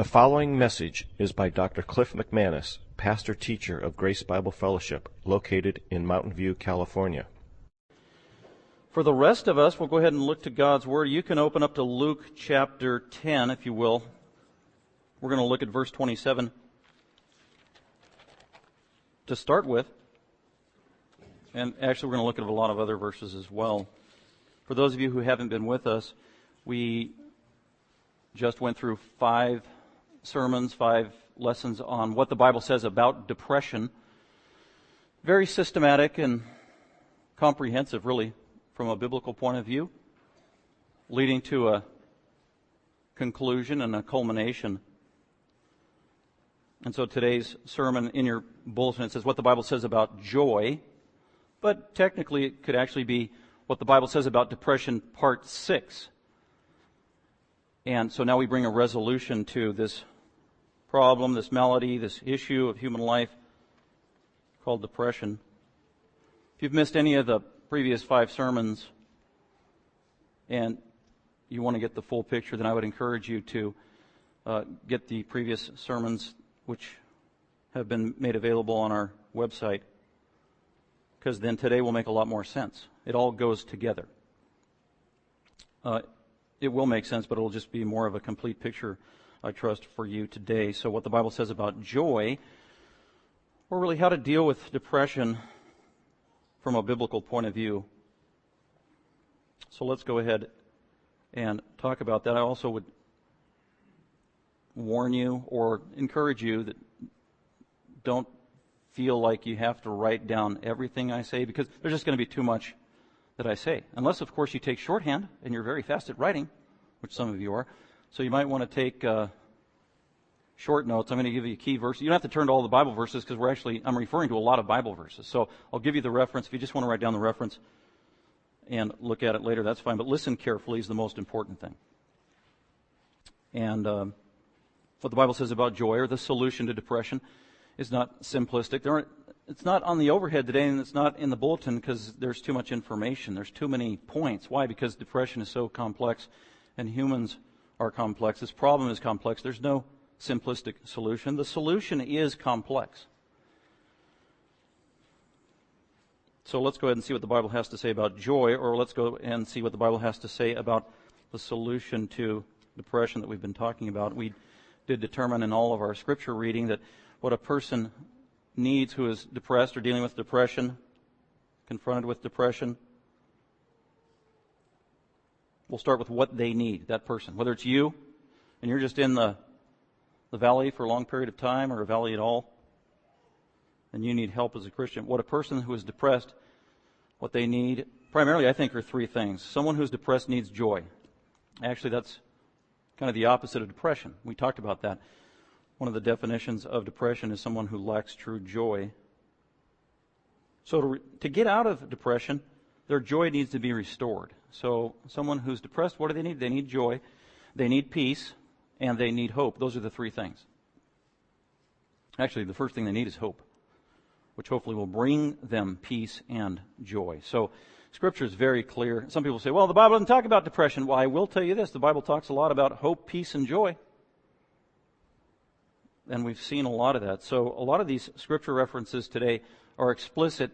The following message is by Dr. Cliff McManus, pastor-teacher of Grace Bible Fellowship, located in Mountain View, California. For the rest of us, we'll go ahead and look to God's Word. You can open up to Luke chapter 10, if you will. We're going to look at verse 27 to start with. And actually, we're going to look at a lot of other verses as well. For those of you who haven't been with us, we just went through five lessons on what the Bible says about depression. Very systematic and comprehensive, really, from a biblical point of view, leading to a conclusion and a culmination. And so today's sermon in your bulletin, it says what the Bible says about joy, but technically it could actually be what the Bible says about depression, part 6. And so now we bring a resolution to this problem, this malady, this issue of human life called depression. If you've missed any of the previous five sermons and you want to get the full picture, then I would encourage you to get the previous sermons, which have been made available on our website, because then today will make a lot more sense. It all goes together. It will make sense, but it will just be more of a complete picture, I trust, for you today. So what the Bible says about joy, or really how to deal with depression from a biblical point of view. So let's go ahead and talk about that. I also would warn you or encourage you that don't feel like you have to write down everything I say, because there's just going to be too much that I say. Unless, of course, you take shorthand and you're very fast at writing, which some of you are. So you might want to take short notes. I'm going to give you key verses. You don't have to turn to all the Bible verses, because I'm referring to a lot of Bible verses. So I'll give you the reference. If you just want to write down the reference and look at it later, that's fine. But listen carefully is the most important thing. And what the Bible says about joy, or the solution to depression, is not simplistic. It's not on the overhead today, and it's not in the bulletin because there's too much information. There's too many points. Why? Because depression is so complex, and humans are complex. This problem is complex. There's no simplistic solution. The solution is complex. So let's go ahead and see what the Bible has to say about joy, or let's go and see what the Bible has to say about the solution to depression that we've been talking about. We did determine in all of our scripture reading that what a person needs who is depressed or dealing with depression, confronted with depression. We'll start with what they need, that person. Whether it's you, and you're just in the valley for a long period of time, or a valley at all, and you need help as a Christian. What a person who is depressed, what they need, primarily I think, are three things. Someone who's depressed needs joy. Actually, that's kind of the opposite of depression. We talked about that. One of the definitions of depression is someone who lacks true joy. So to get out of depression, their joy needs to be restored. So someone who's depressed, what do they need? They need joy, they need peace, and they need hope. Those are the three things. Actually, the first thing they need is hope, which hopefully will bring them peace and joy. So Scripture is very clear. Some people say, well, the Bible doesn't talk about depression. Well, I will tell you this. The Bible talks a lot about hope, peace, and joy. And we've seen a lot of that. So a lot of these scripture references today are explicit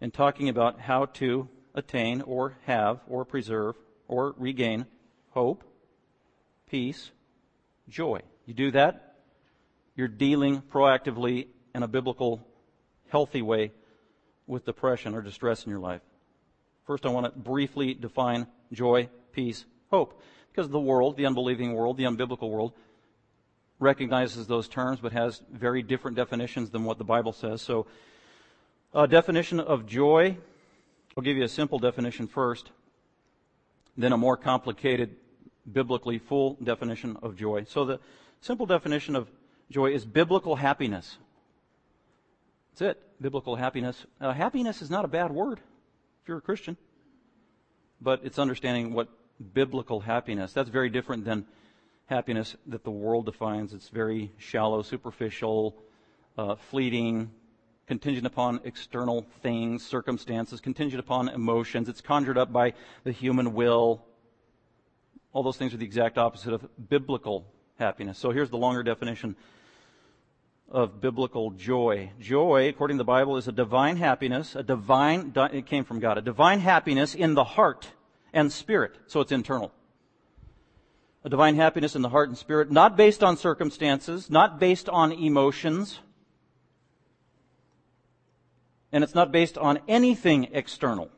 in talking about how to attain or have or preserve or regain hope, peace, joy. You do that, you're dealing proactively in a biblical, healthy way with depression or distress in your life. First, I want to briefly define joy, peace, hope. Because the world, the unbelieving world, the unbiblical world, recognizes those terms but has very different definitions than what the Bible says. So a definition of joy, I'll give you a simple definition first, then a more complicated, biblically full definition of joy. So the simple definition of joy is biblical happiness. That's it, biblical happiness. Happiness is not a bad word if you're a Christian, but it's understanding what biblical happiness, that's very different than happiness that the world defines. It's very shallow, superficial, fleeting, contingent upon external things, circumstances, contingent upon emotions. It's conjured up by the human will. All those things are the exact opposite of biblical happiness. So here's the longer definition of biblical joy. Joy, according to the Bible, is a divine happiness, it came from God, a divine happiness in the heart and spirit. So it's internal. A divine happiness in the heart and spirit, not based on circumstances, not based on emotions, and it's not based on anything external.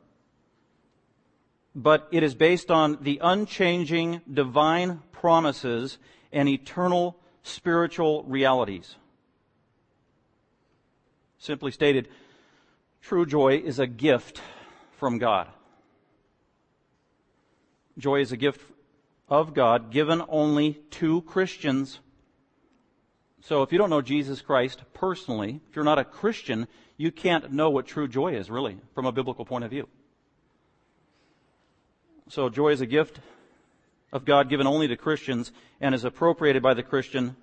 But it is based on the unchanging divine promises and eternal spiritual realities. Simply stated, true joy is a gift from God. Joy is a gift of God given only to Christians. So if you don't know Jesus Christ personally, if you're not a Christian, you can't know what true joy is, really, from a biblical point of view. So joy is a gift of God given only to Christians and is appropriated by the Christian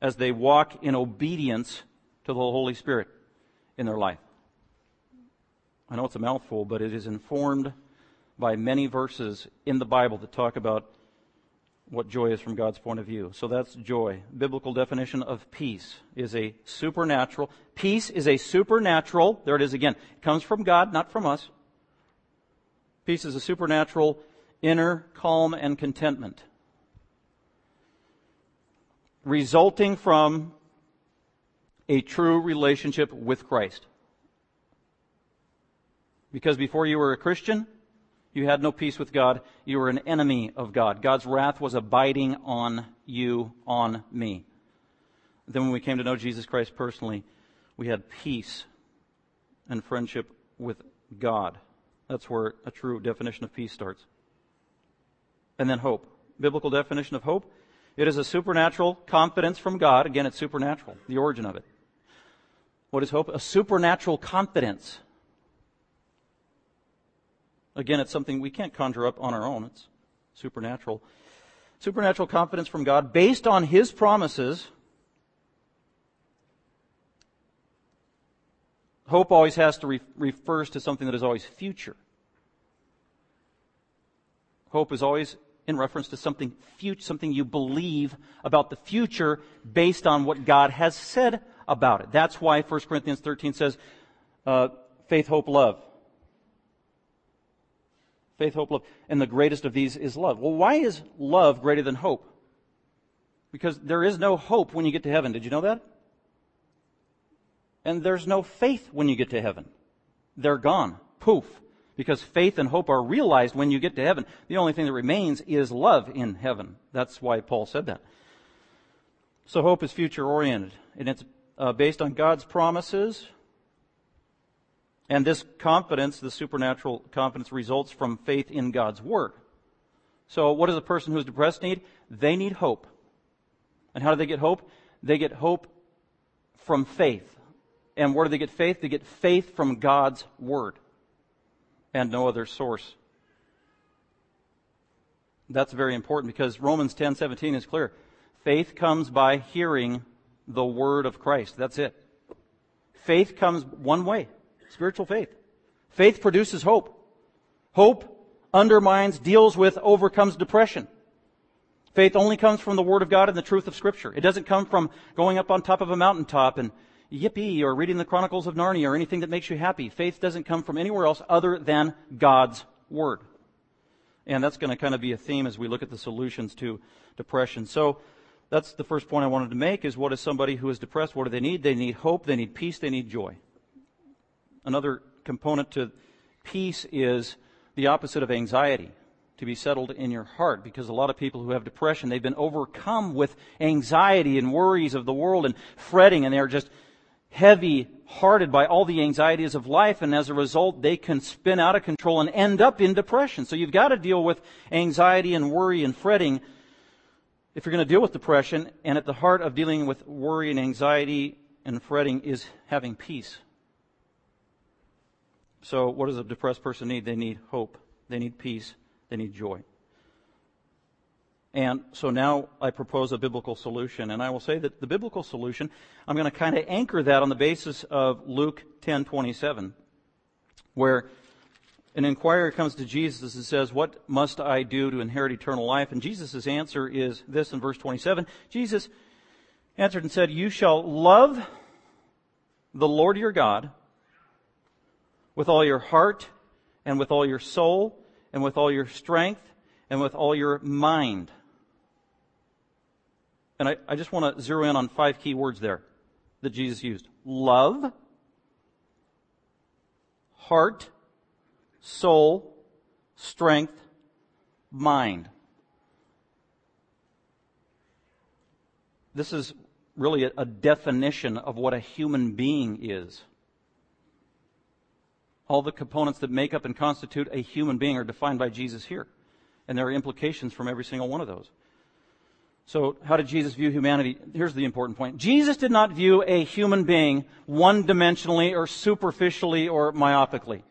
as they walk in obedience to the Holy Spirit in their life. I know it's a mouthful, but it is informed by many verses in the Bible that talk about what joy is from God's point of view. So that's joy. Biblical definition of peace is a supernatural. Peace is a supernatural. There it is again. It comes from God, not from us. Peace is a supernatural inner calm and contentment resulting from a true relationship with Christ. Because before you were a Christian, you had no peace with God. You were an enemy of God. God's wrath was abiding on you, on me. Then when we came to know Jesus Christ personally, we had peace and friendship with God. That's where a true definition of peace starts. And then hope. Biblical definition of hope. It is a supernatural confidence from God. Again, it's supernatural, the origin of it. What is hope? A supernatural confidence. Again, it's something we can't conjure up on our own. It's supernatural. Supernatural confidence from God based on His promises. Hope always has to refers to something that is always future. Hope is always in reference to something future, something you believe about the future based on what God has said about it. That's why 1 Corinthians 13 says, faith, hope, love. Faith, hope, love. And the greatest of these is love. Well, why is love greater than hope? Because there is no hope when you get to heaven. Did you know that? And there's no faith when you get to heaven. They're gone. Poof. Because faith and hope are realized when you get to heaven. The only thing that remains is love in heaven. That's why Paul said that. So hope is future-oriented. And it's based on God's promises. And this confidence, the supernatural confidence, results from faith in God's Word. So what does a person who's depressed need? They need hope. And how do they get hope? They get hope from faith. And where do they get faith? They get faith from God's Word and no other source. That's very important because Romans 10:17 is clear. Faith comes by hearing the Word of Christ. That's it. Faith comes one way. Spiritual faith. Faith produces hope. Hope undermines, deals with, overcomes depression. Faith only comes from the Word of God and the truth of Scripture. It doesn't come from going up on top of a mountaintop and yippee or reading the Chronicles of Narnia or anything that makes you happy. Faith doesn't come from anywhere else other than God's Word. And that's going to kind of be a theme as we look at the solutions to depression. So that's the first point I wanted to make is what is somebody who is depressed? What do they need? They need hope. They need peace. They need joy. Another component to peace is the opposite of anxiety, to be settled in your heart. Because a lot of people who have depression, they've been overcome with anxiety and worries of the world and fretting, and they're just heavy-hearted by all the anxieties of life, and as a result, they can spin out of control and end up in depression. So you've got to deal with anxiety and worry and fretting if you're going to deal with depression, and at the heart of dealing with worry and anxiety and fretting is having peace. So what does a depressed person need? They need hope. They need peace. They need joy. And so now I propose a biblical solution. And I will say that the biblical solution, I'm going to kind of anchor that on the basis of Luke 10:27, where an inquirer comes to Jesus and says, what must I do to inherit eternal life? And Jesus' answer is this in verse 27. Jesus answered and said, you shall love the Lord your God with all your heart and with all your soul and with all your strength and with all your mind. And I just want to zero in on five key words there that Jesus used. Love, heart, soul, strength, mind. This is really a definition of what a human being is. All the components that make up and constitute a human being are defined by Jesus here. And there are implications from every single one of those. So how did Jesus view humanity? Here's the important point. Jesus did not view a human being one-dimensionally or superficially or myopically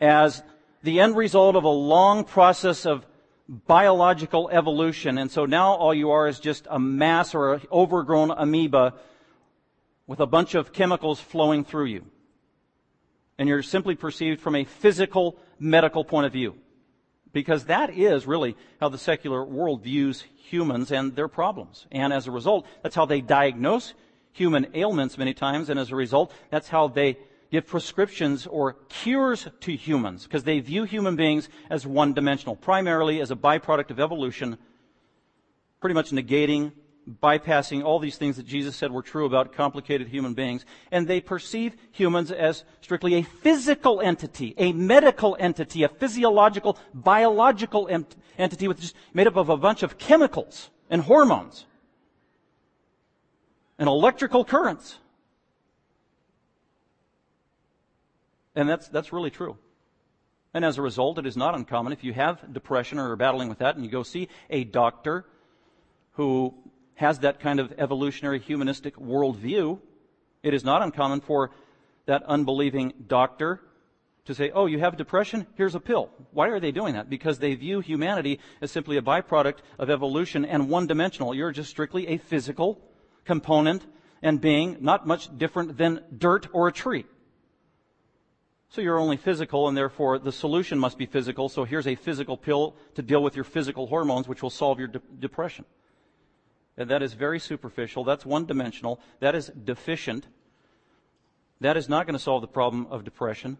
as the end result of a long process of biological evolution. And so now all you are is just a mass or an overgrown amoeba with a bunch of chemicals flowing through you. And you're simply perceived from a physical, medical point of view. Because that is really how the secular world views humans and their problems. And as a result, that's how they diagnose human ailments many times. And as a result, that's how they give prescriptions or cures to humans. Because they view human beings as one-dimensional, primarily as a byproduct of evolution, pretty much negating, bypassing all these things that Jesus said were true about complicated human beings. And they perceive humans as strictly a physical entity, a medical entity, a physiological, biological entity with just made up of a bunch of chemicals and hormones and electrical currents. And that's really true. And as a result, it is not uncommon if you have depression or are battling with that and you go see a doctor who has that kind of evolutionary humanistic worldview, it is not uncommon for that unbelieving doctor to say, oh, you have depression? Here's a pill. Why are they doing that? Because they view humanity as simply a byproduct of evolution and one-dimensional. You're just strictly a physical component and being, not much different than dirt or a tree. So you're only physical, and therefore the solution must be physical. So here's a physical pill to deal with your physical hormones, which will solve your depression. And that is very superficial. That's one-dimensional. That is deficient. That is not going to solve the problem of depression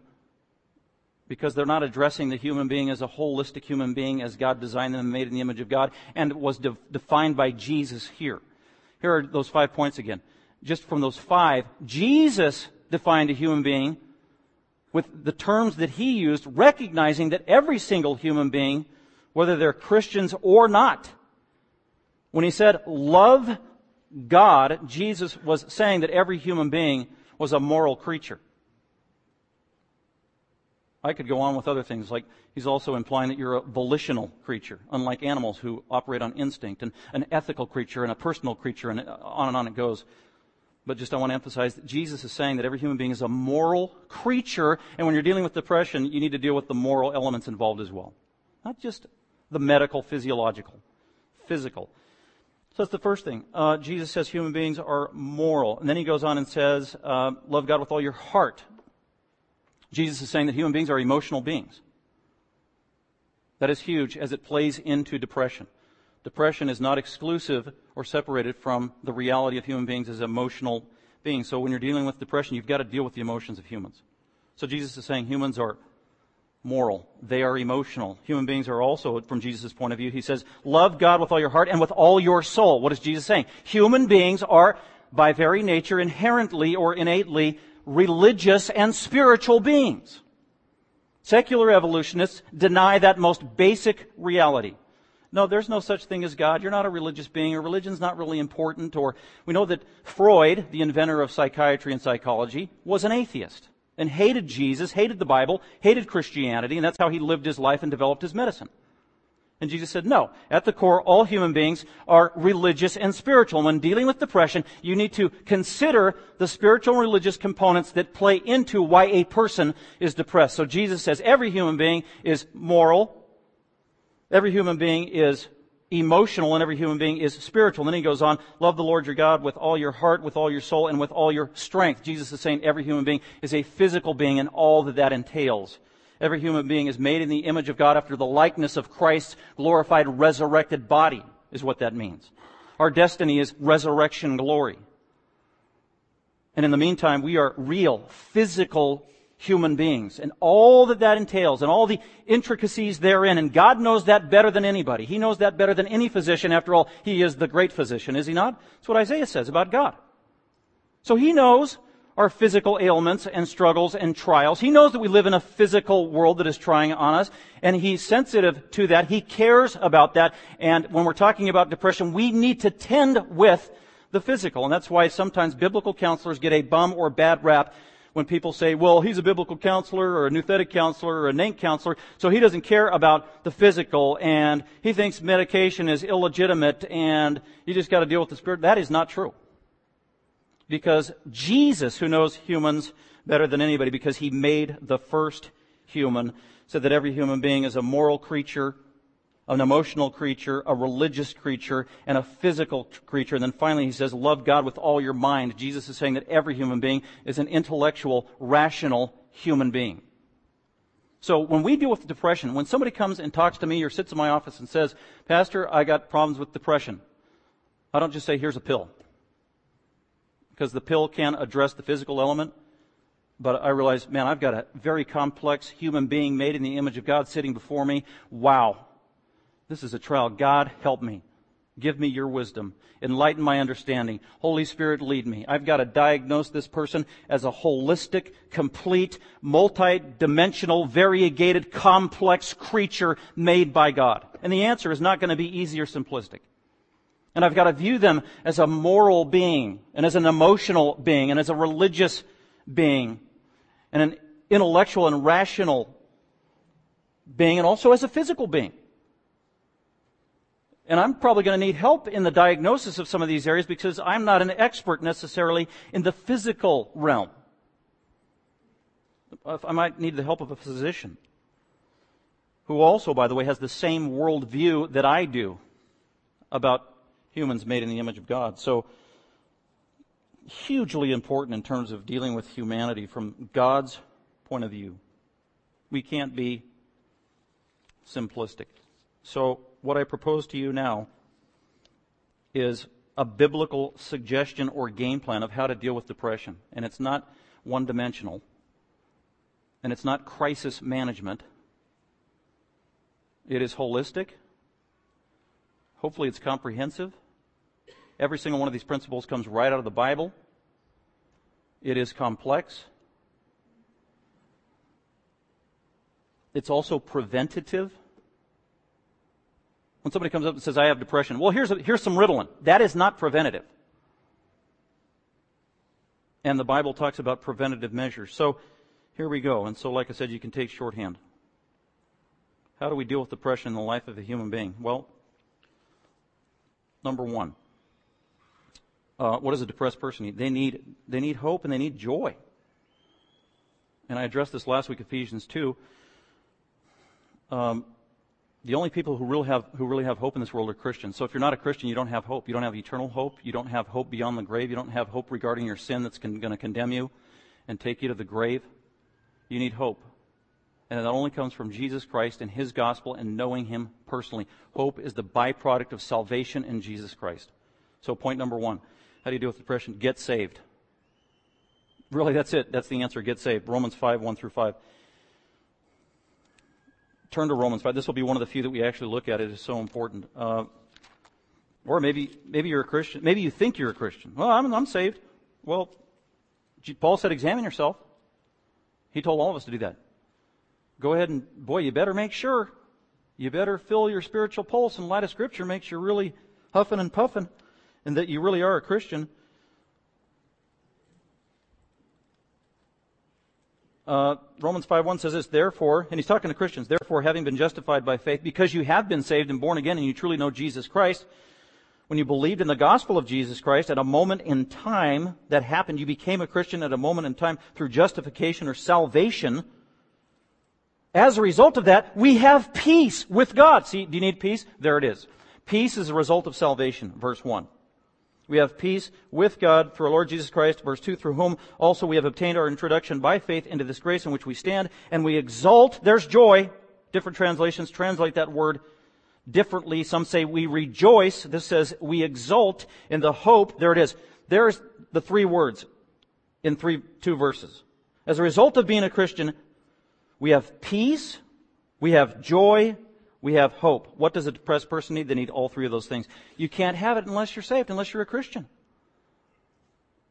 because they're not addressing the human being as a holistic human being as God designed them, made in the image of God, and was defined by Jesus here. Here are those 5 points again. Just from those five, Jesus defined a human being with the terms that he used, recognizing that every single human being, whether they're Christians or not, when he said, love God, Jesus was saying that every human being was a moral creature. I could go on with other things, like he's also implying that you're a volitional creature, unlike animals who operate on instinct, and an ethical creature, and a personal creature, and on it goes. But just I want to emphasize that Jesus is saying that every human being is a moral creature, and when you're dealing with depression, you need to deal with the moral elements involved as well. Not just the medical, physiological, physical. So that's the first thing. Jesus says human beings are moral. And then he goes on and says, love God with all your heart. Jesus is saying that human beings are emotional beings. That is huge as it plays into depression. Depression is not exclusive or separated from the reality of human beings as emotional beings. So when you're dealing with depression, you've got to deal with the emotions of humans. So Jesus is saying humans are moral. They are emotional. Human beings are also, from Jesus' point of view, he says, love God with all your heart and with all your soul. What is Jesus saying? Human beings are, by very nature, inherently or innately religious and spiritual beings. Secular evolutionists deny that most basic reality. No, there's no such thing as God. You're not a religious being, or religion's not really important. Or we know that Freud, the inventor of psychiatry and psychology, was an atheist. And hated Jesus, hated the Bible, hated Christianity, and that's how he lived his life and developed his medicine. And Jesus said, no, at the core, all human beings are religious and spiritual. And when dealing with depression, you need to consider the spiritual and religious components that play into why a person is depressed. So Jesus says every human being is moral, every human being is emotional, and every human being is spiritual. And then he goes on, love the Lord your God with all your heart, with all your soul, and with all your strength. Jesus is saying every human being is a physical being and all that entails. Every human being is made in the image of God after the likeness of Christ's glorified, resurrected body, is what that means. Our destiny is resurrection glory. And in the meantime, we are real, physical human beings. And all that that entails and all the intricacies therein. And God knows that better than anybody. He knows that better than any physician. After all, He is the great physician, is He not? That's what Isaiah says about God. So He knows our physical ailments and struggles and trials. He knows that we live in a physical world that is trying on us, and He's sensitive to that. He cares about that. And when we're talking about depression, we need to tend with the physical. And that's why sometimes biblical counselors get a bum or bad rap when people say, well, he's a biblical counselor or a nuthetic counselor or a NAIC counselor, so he doesn't care about the physical, and he thinks medication is illegitimate, and you just got to deal with the spirit. That is not true. Because Jesus, who knows humans better than anybody, because He made the first human, said that every human being is a moral creature, an emotional creature, a religious creature, and a physical creature. And then finally He says, love God with all your mind. Jesus is saying that every human being is an intellectual, rational human being. So when we deal with depression, when somebody comes and talks to me or sits in my office and says, Pastor, I got problems with depression, I don't just say, here's a pill. Because the pill can address the physical element. But I realize, man, I've got a very complex human being made in the image of God sitting before me. Wow. This is a trial. God, help me. Give me your wisdom. Enlighten my understanding. Holy Spirit, lead me. I've got to diagnose this person as a holistic, complete, multi-dimensional, variegated, complex creature made by God. And the answer is not going to be easy or simplistic. And I've got to view them as a moral being, and as an emotional being, and as a religious being, and an intellectual and rational being, and also as a physical being. And I'm probably going to need help in the diagnosis of some of these areas because I'm not an expert necessarily in the physical realm. I might need the help of a physician who also, by the way, has the same worldview that I do about humans made in the image of God. So, hugely important in terms of dealing with humanity from God's point of view. We can't be simplistic. So, what I propose to you now is a biblical suggestion or game plan of how to deal with depression. And it's not one-dimensional. And it's not crisis management. It is holistic. Hopefully it's comprehensive. Every single one of these principles comes right out of the Bible. It is complex. It's also preventative. When somebody comes up and says, I have depression, well, here's some Ritalin. That is not preventative. And the Bible talks about preventative measures. So here we go. And so, like I said, you can take shorthand. How do we deal with depression in the life of a human being? Well, number one. What does a depressed person need? They need hope and they need joy. And I addressed this last week, Ephesians 2. The only people who really have hope in this world are Christians. So if you're not a Christian, you don't have hope. You don't have eternal hope. You don't have hope beyond the grave. You don't have hope regarding your sin that's going to condemn you and take you to the grave. You need hope. And that only comes from Jesus Christ and His gospel and knowing Him personally. Hope is the byproduct of salvation in Jesus Christ. So point number one. How do you deal with depression? Get saved. Really, that's it. That's the answer. Get saved. Romans 5, 1 through 5. Turn to Romans 5. This will be one of the few that we actually look at. It is so important. Or maybe you're a Christian. Maybe you think you're a Christian. Well, I'm saved. Well, Paul said, examine yourself. He told all of us to do that. Go ahead and, boy, you better make sure. You better fill your spiritual pulse and light of Scripture. Make sure you're really huffing and puffing, and that you really are a Christian. Romans 5:1 says this, therefore, and he's talking to Christians, therefore, having been justified by faith, because you have been saved and born again and you truly know Jesus Christ, when you believed in the gospel of Jesus Christ, at a moment in time that happened, you became a Christian at a moment in time through justification or salvation. As a result of that, we have peace with God. See, do you need peace? There it is. Peace is a result of salvation, verse 1. We have peace with God through our Lord Jesus Christ, verse 2, through whom also we have obtained our introduction by faith into this grace in which we stand, and we exult. There's joy. Different translations translate that word differently. Some say we rejoice. This says we exult in the hope. There it is. There's the three words in two verses. As a result of being a Christian, we have peace, we have joy, we have hope. What does a depressed person need? They need all three of those things. You can't have it unless you're saved, unless you're a Christian.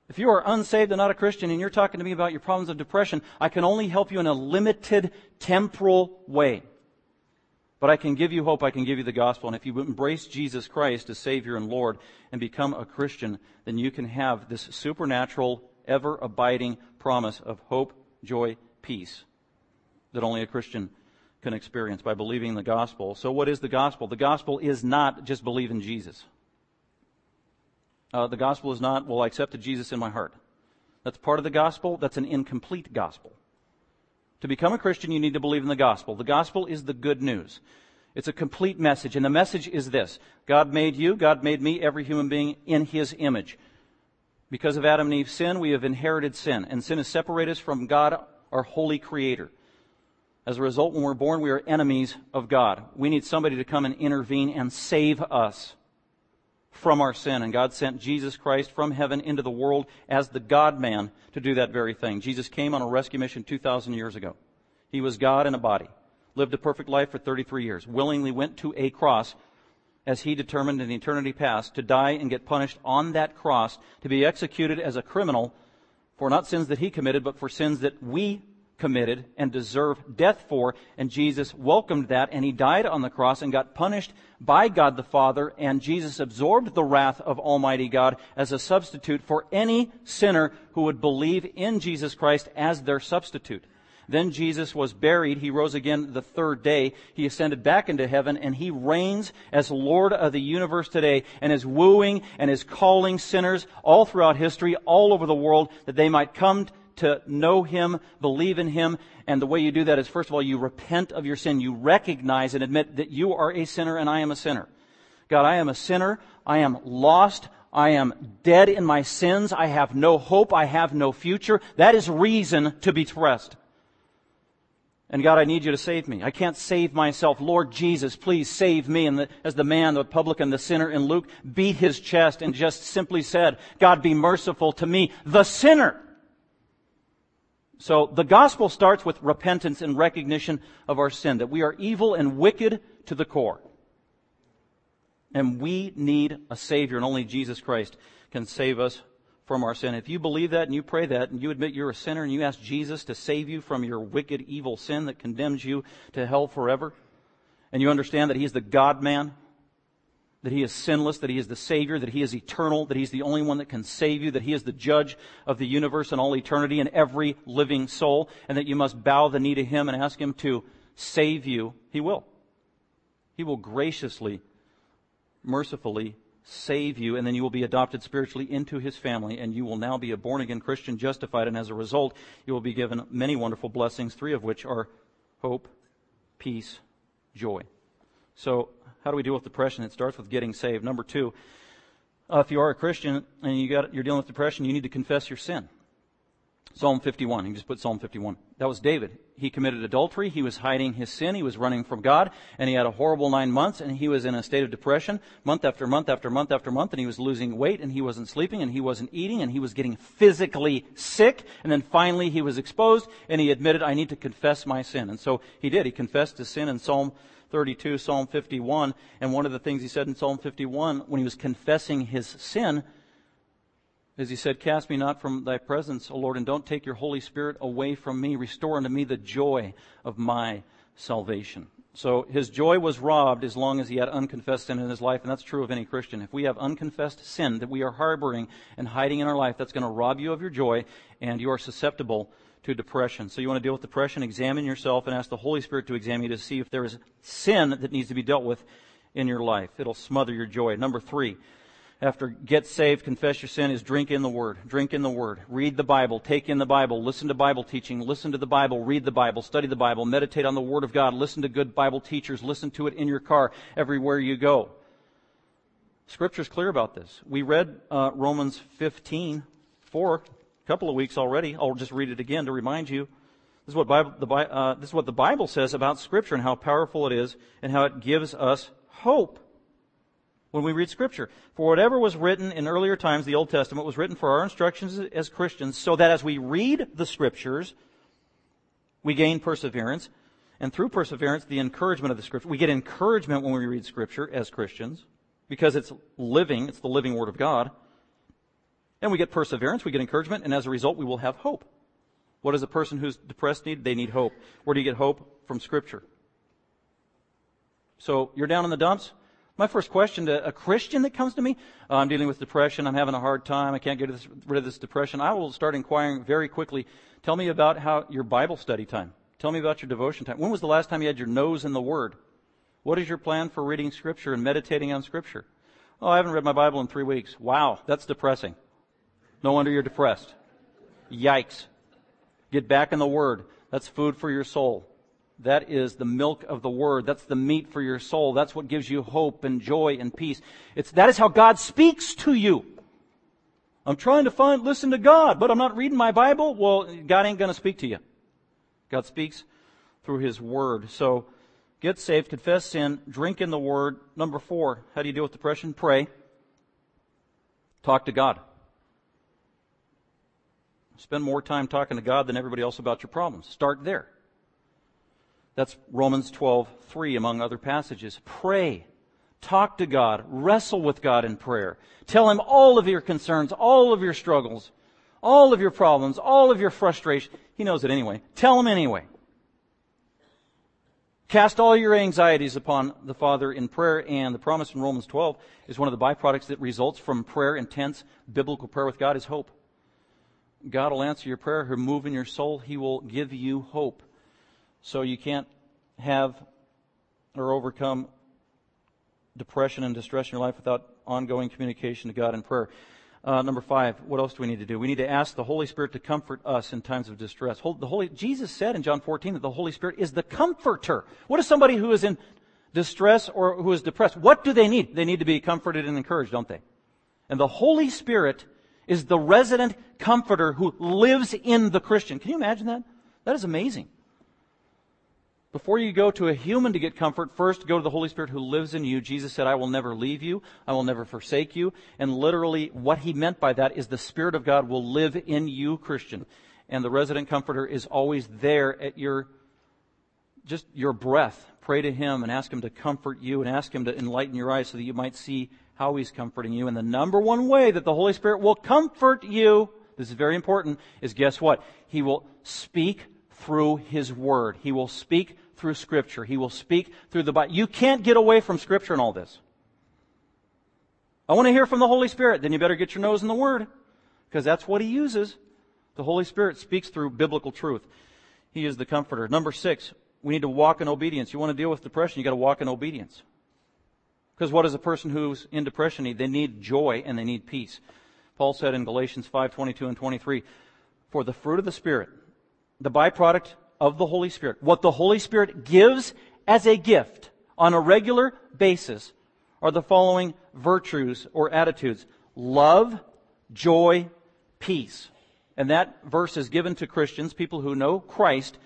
If you are unsaved and not a Christian and you're talking to me about your problems of depression, I can only help you in a limited temporal way. But I can give you hope, I can give you the gospel, and if you embrace Jesus Christ as Savior and Lord and become a Christian, then you can have this supernatural, ever-abiding promise of hope, joy, peace that only a Christian can experience by believing the gospel. So what is the gospel? The gospel is not just believe in Jesus. The gospel is not, well, I accepted Jesus in my heart. That's part of the gospel. That's an incomplete gospel. To become a Christian, you need to believe in the gospel. The gospel is the good news. It's a complete message, and the message is this. God made you, God made me, every human being in His image. Because of Adam and Eve's sin, we have inherited sin, and sin has separated us from God, our holy Creator. As a result, when we're born, we are enemies of God. We need somebody to come and intervene and save us from our sin, and God sent Jesus Christ from heaven into the world as the God-man to do that very thing. Jesus came on a rescue mission 2,000 years ago. He was God in a body, lived a perfect life for 33 years, willingly went to a cross as He determined in eternity past to die and get punished on that cross, to be executed as a criminal for not sins that He committed, but for sins that we committed and deserve death for, and Jesus welcomed that, and He died on the cross and got punished by God the Father, and Jesus absorbed the wrath of Almighty God as a substitute for any sinner who would believe in Jesus Christ as their substitute. Then Jesus was buried. He rose again the third day. He ascended back into heaven, and He reigns as Lord of the universe today and is wooing and is calling sinners all throughout history, all over the world, that they might come to know Him, believe in Him, and the way you do that is, first of all, you repent of your sin. You recognize and admit that you are a sinner and I am a sinner. God, I am a sinner. I am lost. I am dead in my sins. I have no hope. I have no future. That is reason to be depressed. And God, I need you to save me. I can't save myself. Lord Jesus, please save me. And as the man, the publican, the sinner in Luke beat his chest and just simply said, God, be merciful to me, the sinner. So the gospel starts with repentance and recognition of our sin, that we are evil and wicked to the core. And we need a Savior, and only Jesus Christ can save us from our sin. If you believe that and you pray that and you admit you're a sinner and you ask Jesus to save you from your wicked, evil sin that condemns you to hell forever, and you understand that He is the God-man, that He is sinless, that He is the Savior, that He is eternal, that He's the only one that can save you, that He is the judge of the universe and all eternity and every living soul, and that you must bow the knee to Him and ask Him to save you, He will. He will graciously, mercifully save you, and then you will be adopted spiritually into His family, and you will now be a born-again Christian, justified, and as a result, you will be given many wonderful blessings, three of which are hope, peace, joy. So, how do we deal with depression? It starts with getting saved. Number two, if you are a Christian and you're dealing with depression, you need to confess your sin. Psalm 51. You can just put Psalm 51. That was David. He committed adultery. He was hiding his sin. He was running from God. And he had a horrible 9 months. And he was in a state of depression month after month after month after month. And he was losing weight. And he wasn't sleeping. And he wasn't eating. And he was getting physically sick. And then finally he was exposed. And he admitted, I need to confess my sin. And so he did. He confessed his sin in Psalm 32, Psalm 51, and one of the things he said in Psalm 51 when he was confessing his sin is he said, cast me not from thy presence, O Lord, and don't take your Holy Spirit away from me. Restore unto me the joy of my salvation. So his joy was robbed as long as he had unconfessed sin in his life, and that's true of any Christian. If we have unconfessed sin that we are harboring and hiding in our life, that's going to rob you of your joy, and you are susceptible to depression. So you want to deal with depression, examine yourself and ask the Holy Spirit to examine you to see if there is sin that needs to be dealt with in your life. It'll smother your joy. Number three, after get saved, confess your sin, is drink in the Word. Drink in the Word. Read the Bible. Take in the Bible. Listen to Bible teaching. Listen to the Bible. Read the Bible. Study the Bible. Meditate on the Word of God. Listen to good Bible teachers. Listen to it in your car, everywhere you go. Scripture's clear about this. We read Romans 15 for a couple of weeks already. I'll just read it again to remind you. This is what the Bible says about Scripture and how powerful it is and how it gives us hope when we read Scripture. For whatever was written in earlier times, the Old Testament, was written for our instructions as Christians, so that as we read the Scriptures, we gain perseverance. And through perseverance, the encouragement of the Scripture. We get encouragement when we read Scripture as Christians because it's living. It's the living Word of God. And we get perseverance. We get encouragement. And as a result, we will have hope. What does a person who's depressed need? They need hope. Where do you get hope? From Scripture. So you're down in the dumps. My first question to a Christian that comes to me, I'm dealing with depression, I'm having a hard time, I can't get rid of this depression, I will start inquiring very quickly, tell me about how your Bible study time. Tell me about your devotion time. When was the last time you had your nose in the Word? What is your plan for reading Scripture and meditating on Scripture? Oh, I haven't read my Bible in 3 weeks. Wow, that's depressing. No wonder you're depressed. Yikes. Get back in the Word. That's food for your soul. That is the milk of the Word. That's the meat for your soul. That's what gives you hope and joy and peace. That is how God speaks to you. I'm trying to listen to God, but I'm not reading my Bible. Well, God ain't going to speak to you. God speaks through His Word. So get saved, confess sin, drink in the Word. Number 4, how do you deal with depression? Pray. Talk to God. Spend more time talking to God than everybody else about your problems. Start there. That's Romans 12:3, among other passages. Pray. Talk to God. Wrestle with God in prayer. Tell Him all of your concerns, all of your struggles, all of your problems, all of your frustration. He knows it anyway. Tell Him anyway. Cast all your anxieties upon the Father in prayer, and the promise in Romans 12 is one of the byproducts that results from prayer, intense biblical prayer with God, is hope. God will answer your prayer. He'll move in your soul. He will give you hope. So you can't have or overcome depression and distress in your life without ongoing communication to God in prayer. Number 5, what else do we need to do? We need to ask the Holy Spirit to comfort us in times of distress. Jesus said in John 14 that the Holy Spirit is the comforter. What is somebody who is in distress or who is depressed? What do they need? They need to be comforted and encouraged, don't they? And the Holy Spirit is the resident comforter who lives in the Christian. Can you imagine that? That is amazing. Before you go to a human to get comfort, first go to the Holy Spirit who lives in you. Jesus said, I will never leave you. I will never forsake you. And literally what He meant by that is the Spirit of God will live in you, Christian. And the resident comforter is always there at your breath. Pray to Him and ask Him to comfort you and ask Him to enlighten your eyes so that you might see how He's comforting you. And the number one way that the Holy Spirit will comfort you, this is very important, is guess what? He will speak through His Word. He will speak through Scripture. He will speak through the Bible. You can't get away from Scripture and all this. I want to hear from the Holy Spirit. Then you better get your nose in the Word, because that's what He uses. The Holy Spirit speaks through biblical truth. He is the comforter. Number 6, we need to walk in obedience. You want to deal with depression, you got to walk in obedience. Because what does a person who's in depression need? They need joy and they need peace. Paul said in Galatians 5:22 and 23, for the fruit of the Spirit, the byproduct of the Holy Spirit, what the Holy Spirit gives as a gift on a regular basis, are the following virtues or attitudes: love, joy, peace. And that verse is given to Christians, people who know Christ,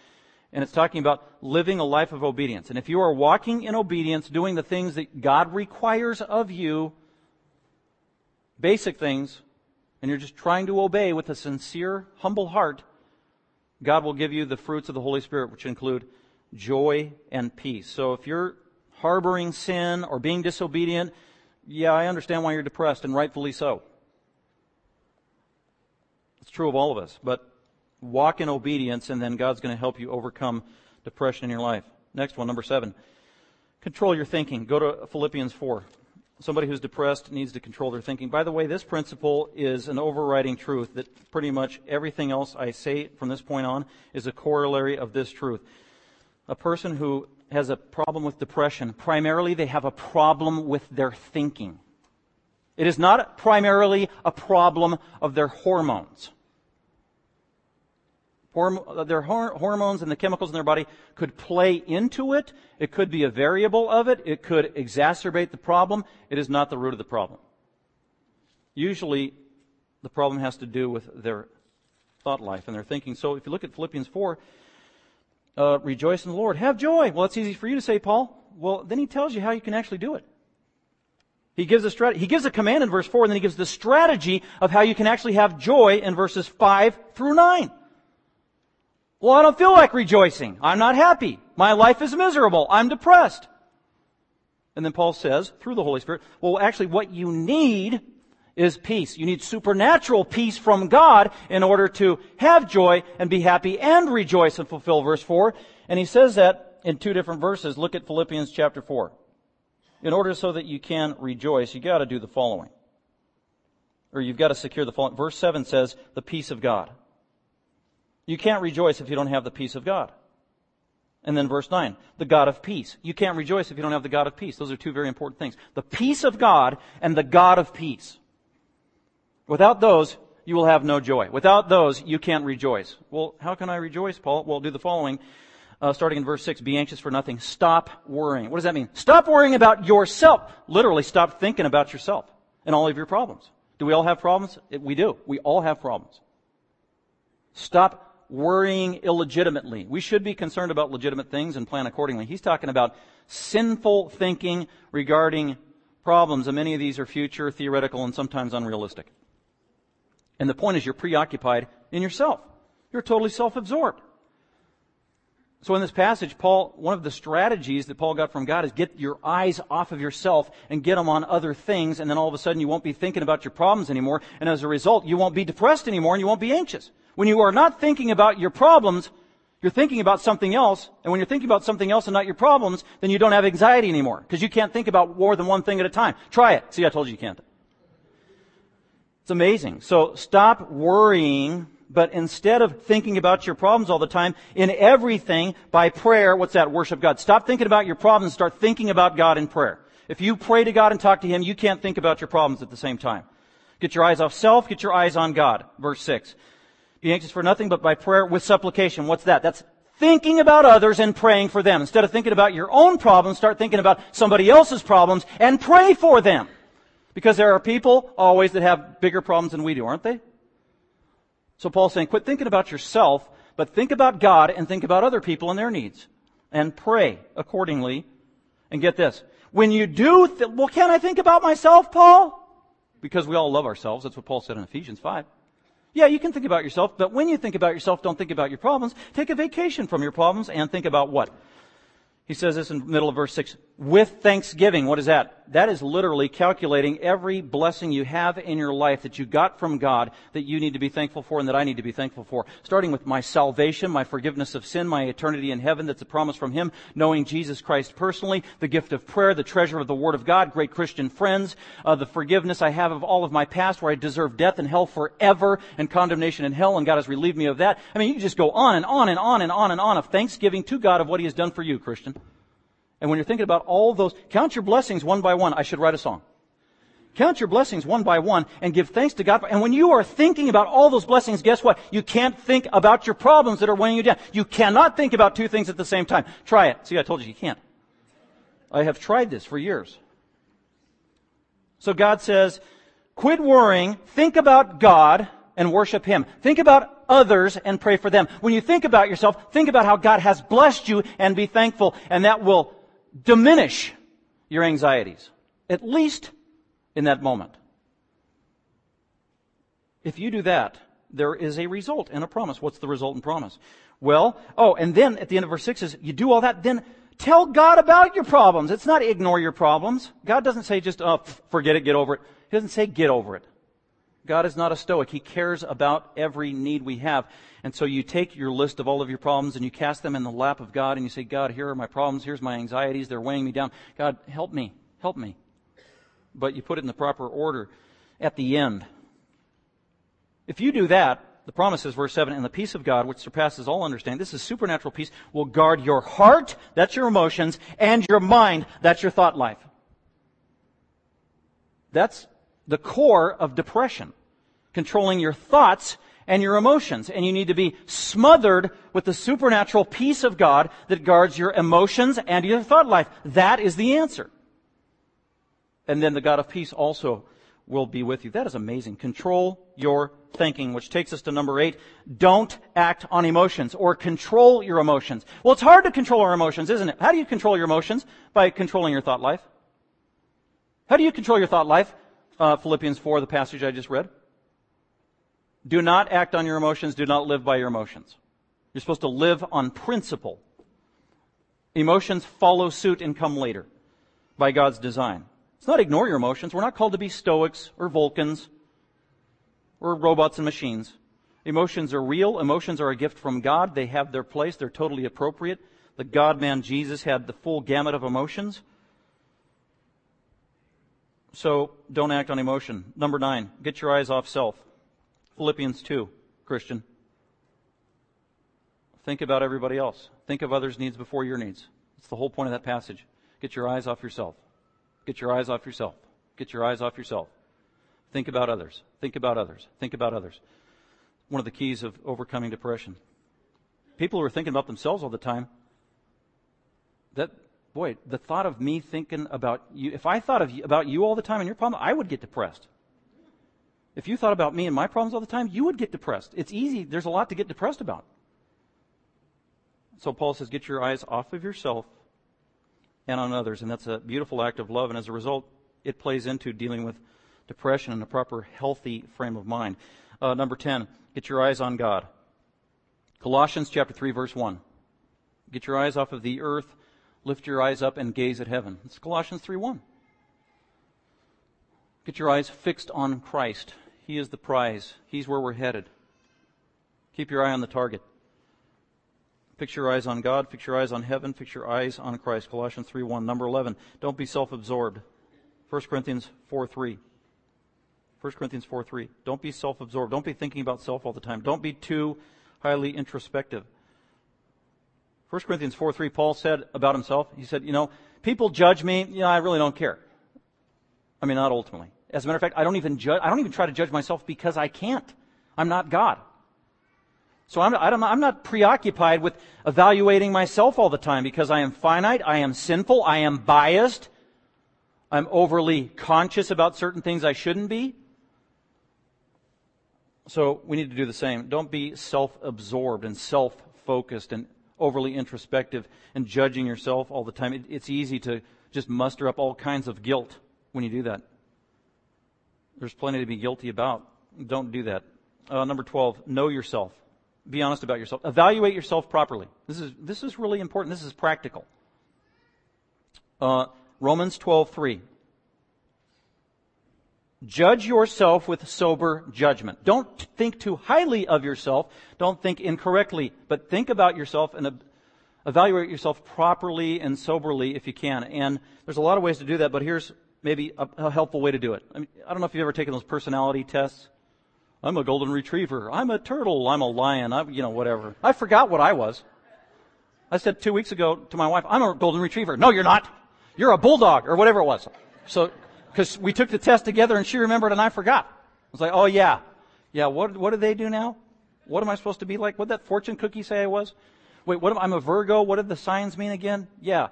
and it's talking about living a life of obedience. And if you are walking in obedience, doing the things that God requires of you, basic things, and you're just trying to obey with a sincere, humble heart, God will give you the fruits of the Holy Spirit, which include joy and peace. So if you're harboring sin or being disobedient, yeah, I understand why you're depressed, and rightfully so. It's true of all of us. But walk in obedience, and then God's going to help you overcome depression in your life. Next one, number 7. Control your thinking. Go to Philippians 4. Somebody who's depressed needs to control their thinking. By the way, this principle is an overriding truth that pretty much everything else I say from this point on is a corollary of this truth. A person who has a problem with depression, primarily they have a problem with their thinking. It is not primarily a problem of their hormones. their hormones and the chemicals in their body could play into it. It could be a variable of it. It could exacerbate the problem. It is not the root of the problem. Usually, the problem has to do with their thought life and their thinking. So if you look at Philippians 4, rejoice in the Lord. Have joy. Well, it's easy for you to say, Paul. Well, then he tells you how you can actually do it. He gives a command in verse 4, and then he gives the strategy of how you can actually have joy in verses 5 through 9. Well, I don't feel like rejoicing. I'm not happy. My life is miserable. I'm depressed. And then Paul says, through the Holy Spirit, well, actually what you need is peace. You need supernatural peace from God in order to have joy and be happy and rejoice and fulfill verse 4. And he says that in two different verses. Look at Philippians chapter 4. In order so that you can rejoice, you've got to do the following. Or you've got to secure the following. Verse 7 says, the peace of God. You can't rejoice if you don't have the peace of God. And then verse 9, the God of peace. You can't rejoice if you don't have the God of peace. Those are two very important things. The peace of God and the God of peace. Without those, you will have no joy. Without those, you can't rejoice. Well, how can I rejoice, Paul? Well, do the following. Starting in verse 6, be anxious for nothing. Stop worrying. What does that mean? Stop worrying about yourself. Literally, stop thinking about yourself and all of your problems. Do we all have problems? We do. We all have problems. Stop worrying illegitimately. We should be concerned about legitimate things and plan accordingly. He's talking about sinful thinking regarding problems, and many of these are future, theoretical, and sometimes unrealistic. And the point is you're preoccupied in yourself. You're totally self-absorbed. So in this passage, Paul, one of the strategies that Paul got from God is get your eyes off of yourself and get them on other things, and then all of a sudden you won't be thinking about your problems anymore, and as a result, you won't be depressed anymore and you won't be anxious. When you are not thinking about your problems, you're thinking about something else, and when you're thinking about something else and not your problems, then you don't have anxiety anymore, because you can't think about more than one thing at a time. Try it. See, I told you you can't. It's amazing. So stop worrying. But instead of thinking about your problems all the time, in everything, by prayer, what's that? Worship God. Stop thinking about your problems. Start thinking about God in prayer. If you pray to God and talk to Him, you can't think about your problems at the same time. Get your eyes off self. Get your eyes on God. Verse 6. Be anxious for nothing but by prayer with supplication. What's that? That's thinking about others and praying for them. Instead of thinking about your own problems, start thinking about somebody else's problems and pray for them. Because there are people always that have bigger problems than we do, aren't they? So Paul's saying, quit thinking about yourself, but think about God and think about other people and their needs. And pray accordingly. And get this. When you do, well, can I think about myself, Paul? Because we all love ourselves. That's what Paul said in Ephesians 5. Yeah, you can think about yourself, but when you think about yourself, don't think about your problems. Take a vacation from your problems and think about what? He says this in the middle of verse 6. With thanksgiving. What is that? That is literally calculating every blessing you have in your life that you got from God that you need to be thankful for and that I need to be thankful for. Starting with my salvation, my forgiveness of sin, my eternity in heaven that's a promise from Him, knowing Jesus Christ personally, the gift of prayer, the treasure of the Word of God, great Christian friends, the forgiveness I have of all of my past where I deserve death and hell forever and condemnation in hell, and God has relieved me of that. I mean, you can just go on and on and on and on and on of thanksgiving to God of what He has done for you, Christian. And when you're thinking about all those, count your blessings one by one. I should write a song. Count your blessings one by one and give thanks to God. And when you are thinking about all those blessings, guess what? You can't think about your problems that are weighing you down. You cannot think about two things at the same time. Try it. See, I told you you can't. I have tried this for years. So God says, quit worrying, think about God and worship Him. Think about others and pray for them. When you think about yourself, think about how God has blessed you and be thankful, and that will diminish your anxieties, at least in that moment. If you do that, there is a result and a promise. What's the result and promise? Well, and then at the end of verse 6 is, you do all that, then tell God about your problems. It's not ignore your problems. God doesn't say just, forget it, get over it. He doesn't say get over it. God is not a stoic. He cares about every need we have. And so you take your list of all of your problems and you cast them in the lap of God and you say, God, here are my problems. Here's my anxieties. They're weighing me down. God, help me. Help me. But you put it in the proper order at the end. If you do that, the promise is verse 7, and the peace of God, which surpasses all understanding, this is supernatural peace, will guard your heart, that's your emotions, and your mind, that's your thought life. That's the core of depression, controlling your thoughts and your emotions. And you need to be smothered with the supernatural peace of God that guards your emotions and your thought life. That is the answer. And then the God of peace also will be with you. That is amazing. Control your thinking, which takes us to number 8. Don't act on emotions or control your emotions. Well, it's hard to control our emotions, isn't it? How do you control your emotions? By controlling your thought life. How do you control your thought life? Philippians 4, the passage I just read. Do not act on your emotions. Do not live by your emotions. You're supposed to live on principle. Emotions follow suit and come later by God's design. It's not ignore your emotions. We're not called to be Stoics or Vulcans or robots and machines. Emotions are real. Emotions are a gift from God. They have their place. They're totally appropriate. The God-man Jesus had the full gamut of emotions. So don't act on emotion. Number 9, get your eyes off self. Philippians 2, Christian. Think about everybody else. Think of others' needs before your needs. It's the whole point of that passage. Get your eyes off yourself. Get your eyes off yourself. Get your eyes off yourself. Think about others. Think about others. Think about others. One of the keys of overcoming depression. People who are thinking about themselves all the time, the thought of me thinking about you, if I thought about you all the time and your problem, I would get depressed. If you thought about me and my problems all the time, you would get depressed. It's easy. There's a lot to get depressed about. So Paul says, get your eyes off of yourself and on others. And that's a beautiful act of love. And as a result, it plays into dealing with depression in a proper, healthy frame of mind. Number 10, get your eyes on God. Colossians chapter 3, verse 1. Get your eyes off of the earth, lift your eyes up and gaze at heaven. It's Colossians 3:1. Get your eyes fixed on Christ. He is the prize. He's where we're headed. Keep your eye on the target. Fix your eyes on God. Fix your eyes on heaven. Fix your eyes on Christ. Colossians 3:1. Number 11, don't be self-absorbed. 1 Corinthians 4:3. Don't be self-absorbed. Don't be thinking about self all the time. Don't be too highly introspective. 1 Corinthians 4:3, Paul said about himself, he said, people judge me. I really don't care. I mean, not ultimately. As a matter of fact, I don't even try to judge myself because I can't. I'm not God. So I'm not preoccupied with evaluating myself all the time because I am finite, I am sinful, I am biased, I'm overly conscious about certain things I shouldn't be. So we need to do the same. Don't be self-absorbed and self-focused and overly introspective and judging yourself all the time. It's easy to just muster up all kinds of guilt when you do that. There's plenty to be guilty about. Don't do that. Number 12, know yourself. Be honest about yourself. Evaluate yourself properly. This is really important. This is practical. Romans 12:3. Judge yourself with sober judgment. Don't think too highly of yourself. Don't think incorrectly, but think about yourself and evaluate yourself properly and soberly if you can. And there's a lot of ways to do that, but here's maybe a helpful way to do it. I don't know if you've ever taken those personality tests. I'm a golden retriever. I'm a turtle. I'm a lion. Whatever. I forgot what I was. I said 2 weeks ago to my wife, I'm a golden retriever. No, you're not. You're a bulldog or whatever it was. So, because we took the test together and she remembered and I forgot. I was like, oh yeah. Yeah, what do they do now? What am I supposed to be like? What did that fortune cookie say I was? Wait, I'm a Virgo. What did the signs mean again? Yeah.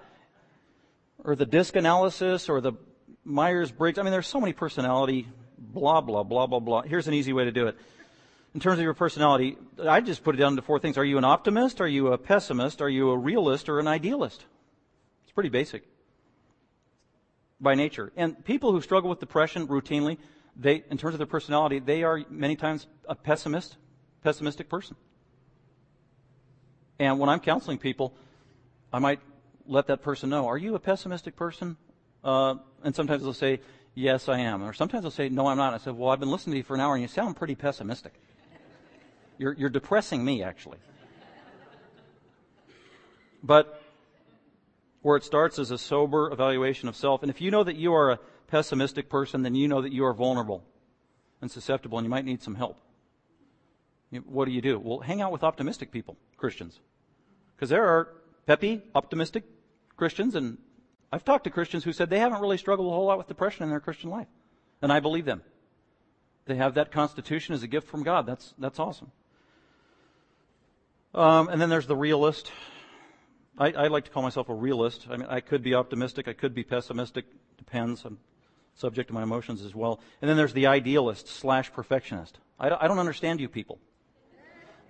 Or the disc analysis or the Myers-Briggs. There's so many personality blah, blah, blah, blah, blah. Here's an easy way to do it. In terms of your personality, I just put it down into 4 things. Are you an optimist? Are you a pessimist? Are you a realist or an idealist? It's pretty basic by nature. And people who struggle with depression routinely, they, in terms of their personality, they are many times a pessimistic person. And when I'm counseling people, I might let that person know, are you a pessimistic person? And sometimes they'll say, yes, I am. Or sometimes they'll say, no, I'm not. I said, well, I've been listening to you for an hour and you sound pretty pessimistic. You're depressing me, actually. But where it starts is a sober evaluation of self. And if you know that you are a pessimistic person, then you know that you are vulnerable and susceptible and you might need some help. What do? Well, hang out with optimistic people, Christians. Because there are peppy, optimistic Christians, and I've talked to Christians who said they haven't really struggled a whole lot with depression in their Christian life. And I believe them. They have that constitution as a gift from God. That's awesome. And then there's the realist. I like to call myself a realist. I mean, I could be optimistic. I could be pessimistic. Depends. I'm subject to my emotions as well. And then there's the idealist / perfectionist. I don't understand you people.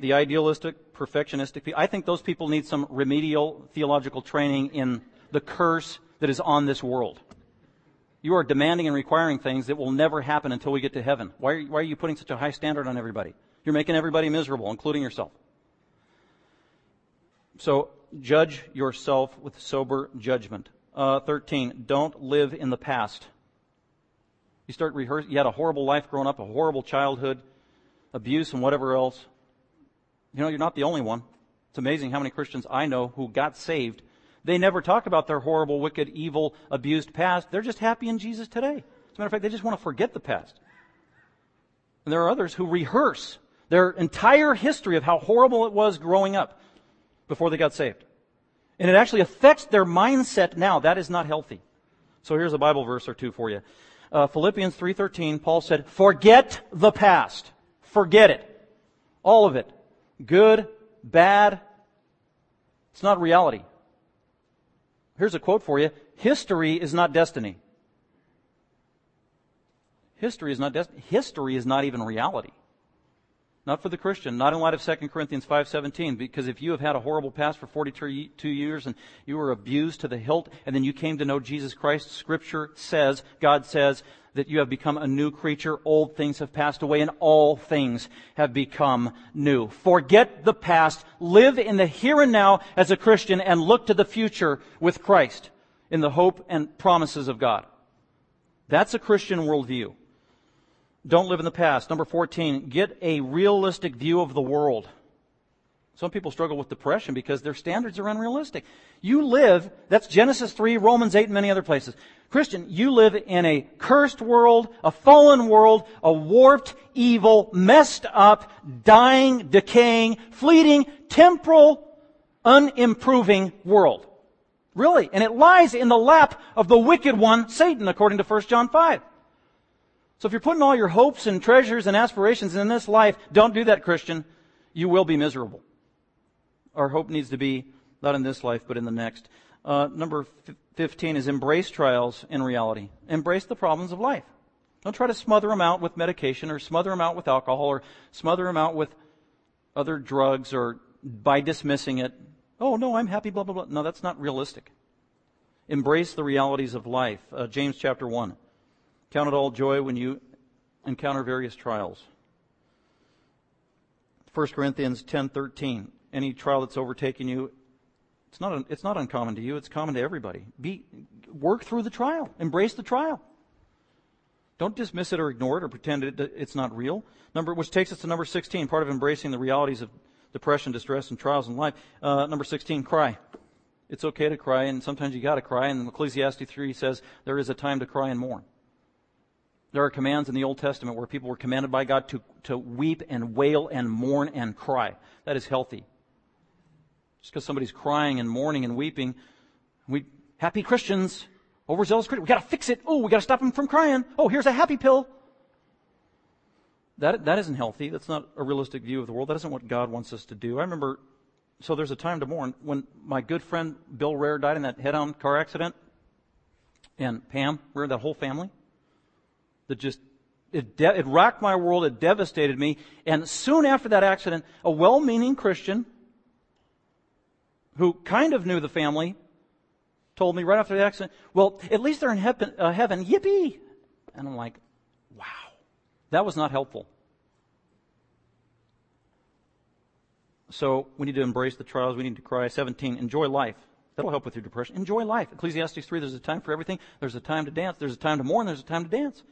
The idealistic, perfectionistic people. I think those people need some remedial theological training in the curse that is on this world. You are demanding and requiring things that will never happen until we get to heaven. Why are you putting such a high standard on everybody? You're making everybody miserable, including yourself. So judge yourself with sober judgment. 13, don't live in the past. You start rehearsing. You had a horrible life growing up, a horrible childhood, abuse and whatever else. You know, you're not the only one. It's amazing how many Christians I know who got saved. They never talk about their horrible, wicked, evil, abused past. They're just happy in Jesus today. As a matter of fact, they just want to forget the past. And there are others who rehearse their entire history of how horrible it was growing up before they got saved. And it actually affects their mindset now. That is not healthy. So here's a Bible verse or two for you. Philippians 3:13, Paul said, forget the past. Forget it. All of it. Good, bad. It's not reality. Here's a quote for you. History is not destiny. History is not destiny. History is not even reality. Not for the Christian, not in light of 2 Corinthians 5:17, because if you have had a horrible past for 42 years and you were abused to the hilt and then you came to know Jesus Christ, Scripture says, God says, that you have become a new creature, old things have passed away, and all things have become new. Forget the past, live in the here and now as a Christian, and look to the future with Christ in the hope and promises of God. That's a Christian worldview. Don't live in the past. Number 14, get a realistic view of the world. Some people struggle with depression because their standards are unrealistic. You live, that's Genesis 3, Romans 8, and many other places. Christian, you live in a cursed world, a fallen world, a warped, evil, messed up, dying, decaying, fleeting, temporal, unimproving world. Really, and it lies in the lap of the wicked one, Satan, according to 1 John 5. So if you're putting all your hopes and treasures and aspirations in this life, don't do that, Christian. You will be miserable. Our hope needs to be not in this life, but in the next. Number 15 is embrace trials in reality. Embrace the problems of life. Don't try to smother them out with medication or smother them out with alcohol or smother them out with other drugs or by dismissing it. Oh, no, I'm happy, blah, blah, blah. No, that's not realistic. Embrace the realities of life. James chapter 1. Count it all joy when you encounter various trials. 1 Corinthians 10:13. Any trial that's overtaken you, it's not uncommon to you. It's common to everybody. Work through the trial. Embrace the trial. Don't dismiss it or ignore it or pretend it's not real. Which takes us to number 16. Part of embracing the realities of depression, distress, and trials in life. Number 16. Cry. It's okay to cry, and sometimes you got to cry. And Ecclesiastes 3 says there is a time to cry and mourn. There are commands in the Old Testament where people were commanded by God to weep and wail and mourn and cry. That is healthy. Just because somebody's crying and mourning and weeping, happy Christians, overzealous Christians, we got to fix it. Oh, we got to stop them from crying. Oh, here's a happy pill. That isn't healthy. That's not a realistic view of the world. That isn't what God wants us to do. I remember, so there's a time to mourn. When my good friend Bill Rare died in that head-on car accident, and Pam Rare, that whole family, it rocked my world, it devastated me. And soon after that accident, a well-meaning Christian who kind of knew the family told me right after the accident, well, at least they're in heaven, yippee! And I'm like, wow, that was not helpful. So we need to embrace the trials, we need to cry. 17, enjoy life. That'll help with your depression. Enjoy life. Ecclesiastes 3, there's a time for everything. There's a time to dance. There's a time to mourn. There's a time to dance.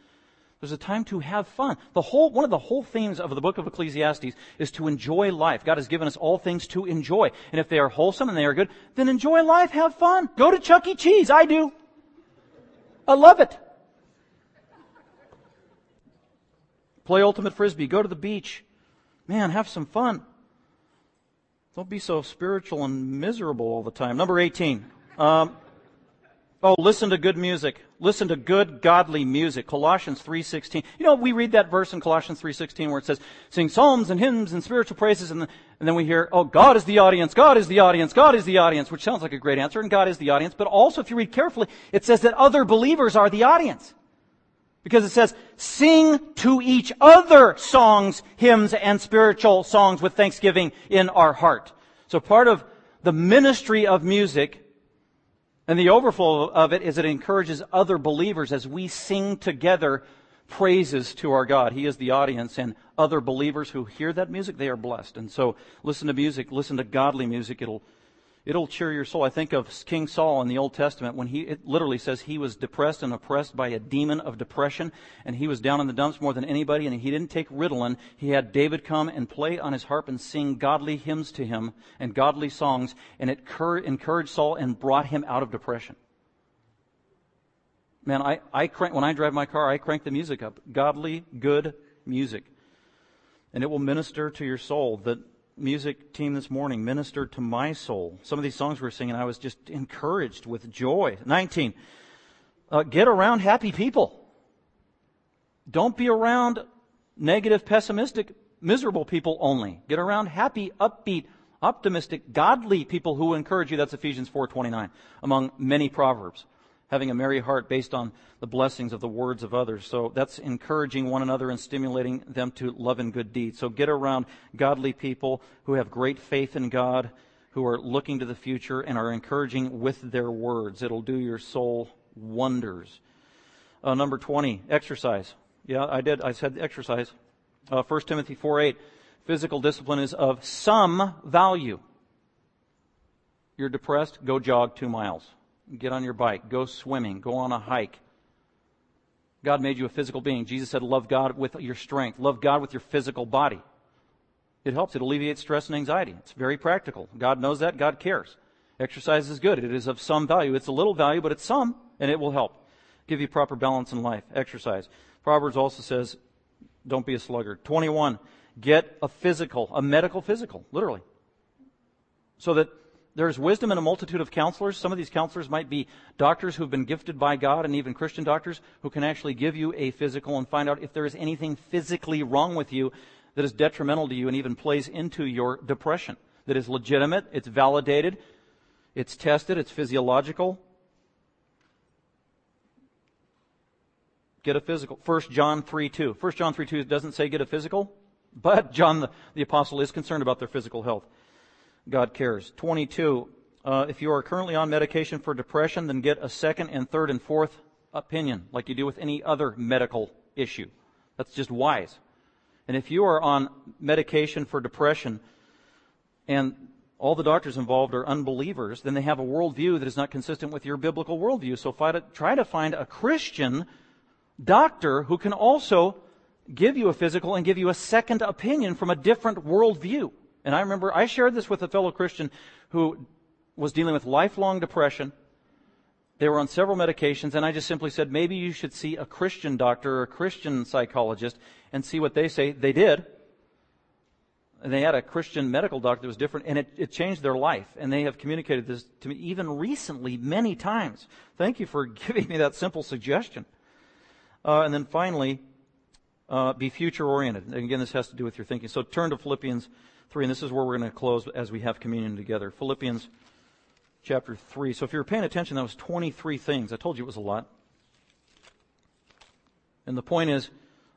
There's a time to have fun. One of the whole themes of the book of Ecclesiastes is to enjoy life. God has given us all things to enjoy. And if they are wholesome and they are good, then enjoy life, have fun. Go to Chuck E. Cheese. I do. I love it. Play ultimate frisbee. Go to the beach. Man, have some fun. Don't be so spiritual and miserable all the time. Number 18. Oh, listen to good music. Listen to good, godly music. Colossians 3:16. You know, we read that verse in Colossians 3:16 where it says, sing psalms and hymns and spiritual praises, and then we hear, oh, God is the audience, God is the audience, God is the audience, which sounds like a great answer, and God is the audience. But also, if you read carefully, it says that other believers are the audience. Because it says, sing to each other songs, hymns, and spiritual songs with thanksgiving in our heart. So part of the ministry of music and the overflow of it is it encourages other believers as we sing together praises to our God. He is the audience, and other believers who hear that music, they are blessed. And so listen to music, listen to godly music. It'll cheer your soul. I think of King Saul in the Old Testament when it literally says he was depressed and oppressed by a demon of depression, and he was down in the dumps more than anybody, and he didn't take Ritalin. He had David come and play on his harp and sing godly hymns to him and godly songs, and it encouraged Saul and brought him out of depression. Man, when I drive my car, I crank the music up. Godly, good music. And it will minister to your soul. That music team this morning ministered to my soul. Some of these songs we were singing, I was just encouraged with joy. 19, get around happy people. Don't be around negative, pessimistic, miserable people only. Get around happy, upbeat, optimistic, godly people who encourage you. That's Ephesians 4:29, among many proverbs. Having a merry heart based on the blessings of the words of others. So that's encouraging one another and stimulating them to love and good deeds. So get around godly people who have great faith in God, who are looking to the future and are encouraging with their words. It'll do your soul wonders. Number 20, exercise. Yeah, I said exercise. 1 Timothy 4:8, physical discipline is of some value. You're depressed, go jog 2 miles. Get on your bike, go swimming, go on a hike. God made you a physical being. Jesus said, love God with your strength. Love God with your physical body. It helps. It alleviates stress and anxiety. It's very practical. God knows that. God cares. Exercise is good. It is of some value. It's a little value, but it's some, and it will help. Give you proper balance in life. Exercise. Proverbs also says, don't be a sluggard. 21, get a medical physical, literally. So that there's wisdom in a multitude of counselors. Some of these counselors might be doctors who've been gifted by God and even Christian doctors who can actually give you a physical and find out if there is anything physically wrong with you that is detrimental to you and even plays into your depression. That is legitimate, it's validated, it's tested, it's physiological. Get a physical. 1 John 3:2. 1 John 3:2 doesn't say get a physical, but John the Apostle is concerned about their physical health. God cares. 22, if you are currently on medication for depression, then get a second and third and fourth opinion, like you do with any other medical issue. That's just wise. And if you are on medication for depression and all the doctors involved are unbelievers, then they have a worldview that is not consistent with your biblical worldview. So try to find a Christian doctor who can also give you a physical and give you a second opinion from a different worldview. And I remember I shared this with a fellow Christian who was dealing with lifelong depression. They were on several medications, and I just simply said, maybe you should see a Christian doctor or a Christian psychologist and see what they say. They did. And they had a Christian medical doctor that was different, and it changed their life. And they have communicated this to me even recently many times. Thank you for giving me that simple suggestion. And then finally, be future-oriented. And again, this has to do with your thinking. So turn to Philippians 3, and this is where we're going to close as we have communion together. Philippians chapter 3. So if you were paying attention, that was 23 things. I told you it was a lot. And the point is,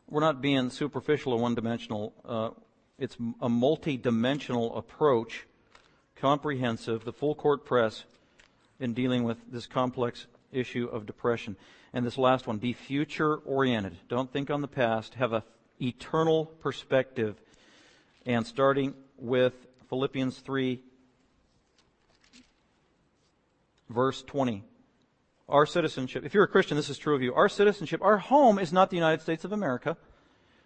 we're not being superficial or one-dimensional. It's a multi-dimensional approach, comprehensive, the full-court press in dealing with this complex issue of depression. And this last one, be future-oriented. Don't think on the past. Have an eternal perspective. And starting with Philippians 3, verse 20. Our citizenship, if you're a Christian, this is true of you. Our citizenship, our home is not the United States of America.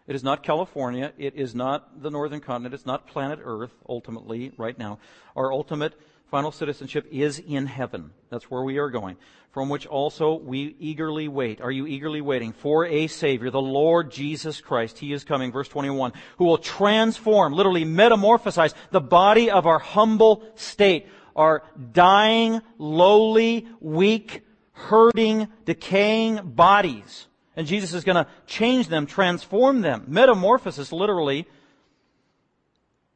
It is not California. It is not the northern continent. It's not planet Earth, ultimately, right now. Our ultimate final citizenship is in heaven. That's where we are going. From which also we eagerly wait. Are you eagerly waiting for a Savior, the Lord Jesus Christ? He is coming, verse 21, who will transform, literally metamorphosize, the body of our humble state, our dying, lowly, weak, hurting, decaying bodies. And Jesus is going to change them, transform them. Metamorphosis, literally.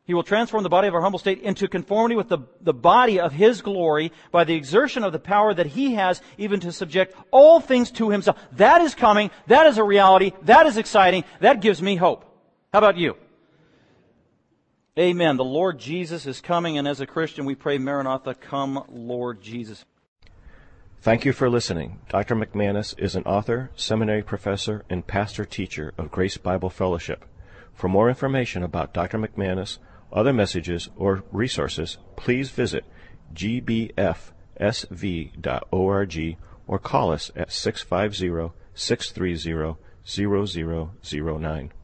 He will transform the body of our humble state into conformity with the body of His glory by the exertion of the power that He has even to subject all things to Himself. That is coming. That is a reality. That is exciting. That gives me hope. How about you? Amen. The Lord Jesus is coming, and as a Christian, we pray, Maranatha, come, Lord Jesus. Thank you for listening. Dr. McManus is an author, seminary professor, and pastor-teacher of Grace Bible Fellowship. For more information about Dr. McManus, other messages, or resources, please visit gbfsv.org or call us at 650-630-0009.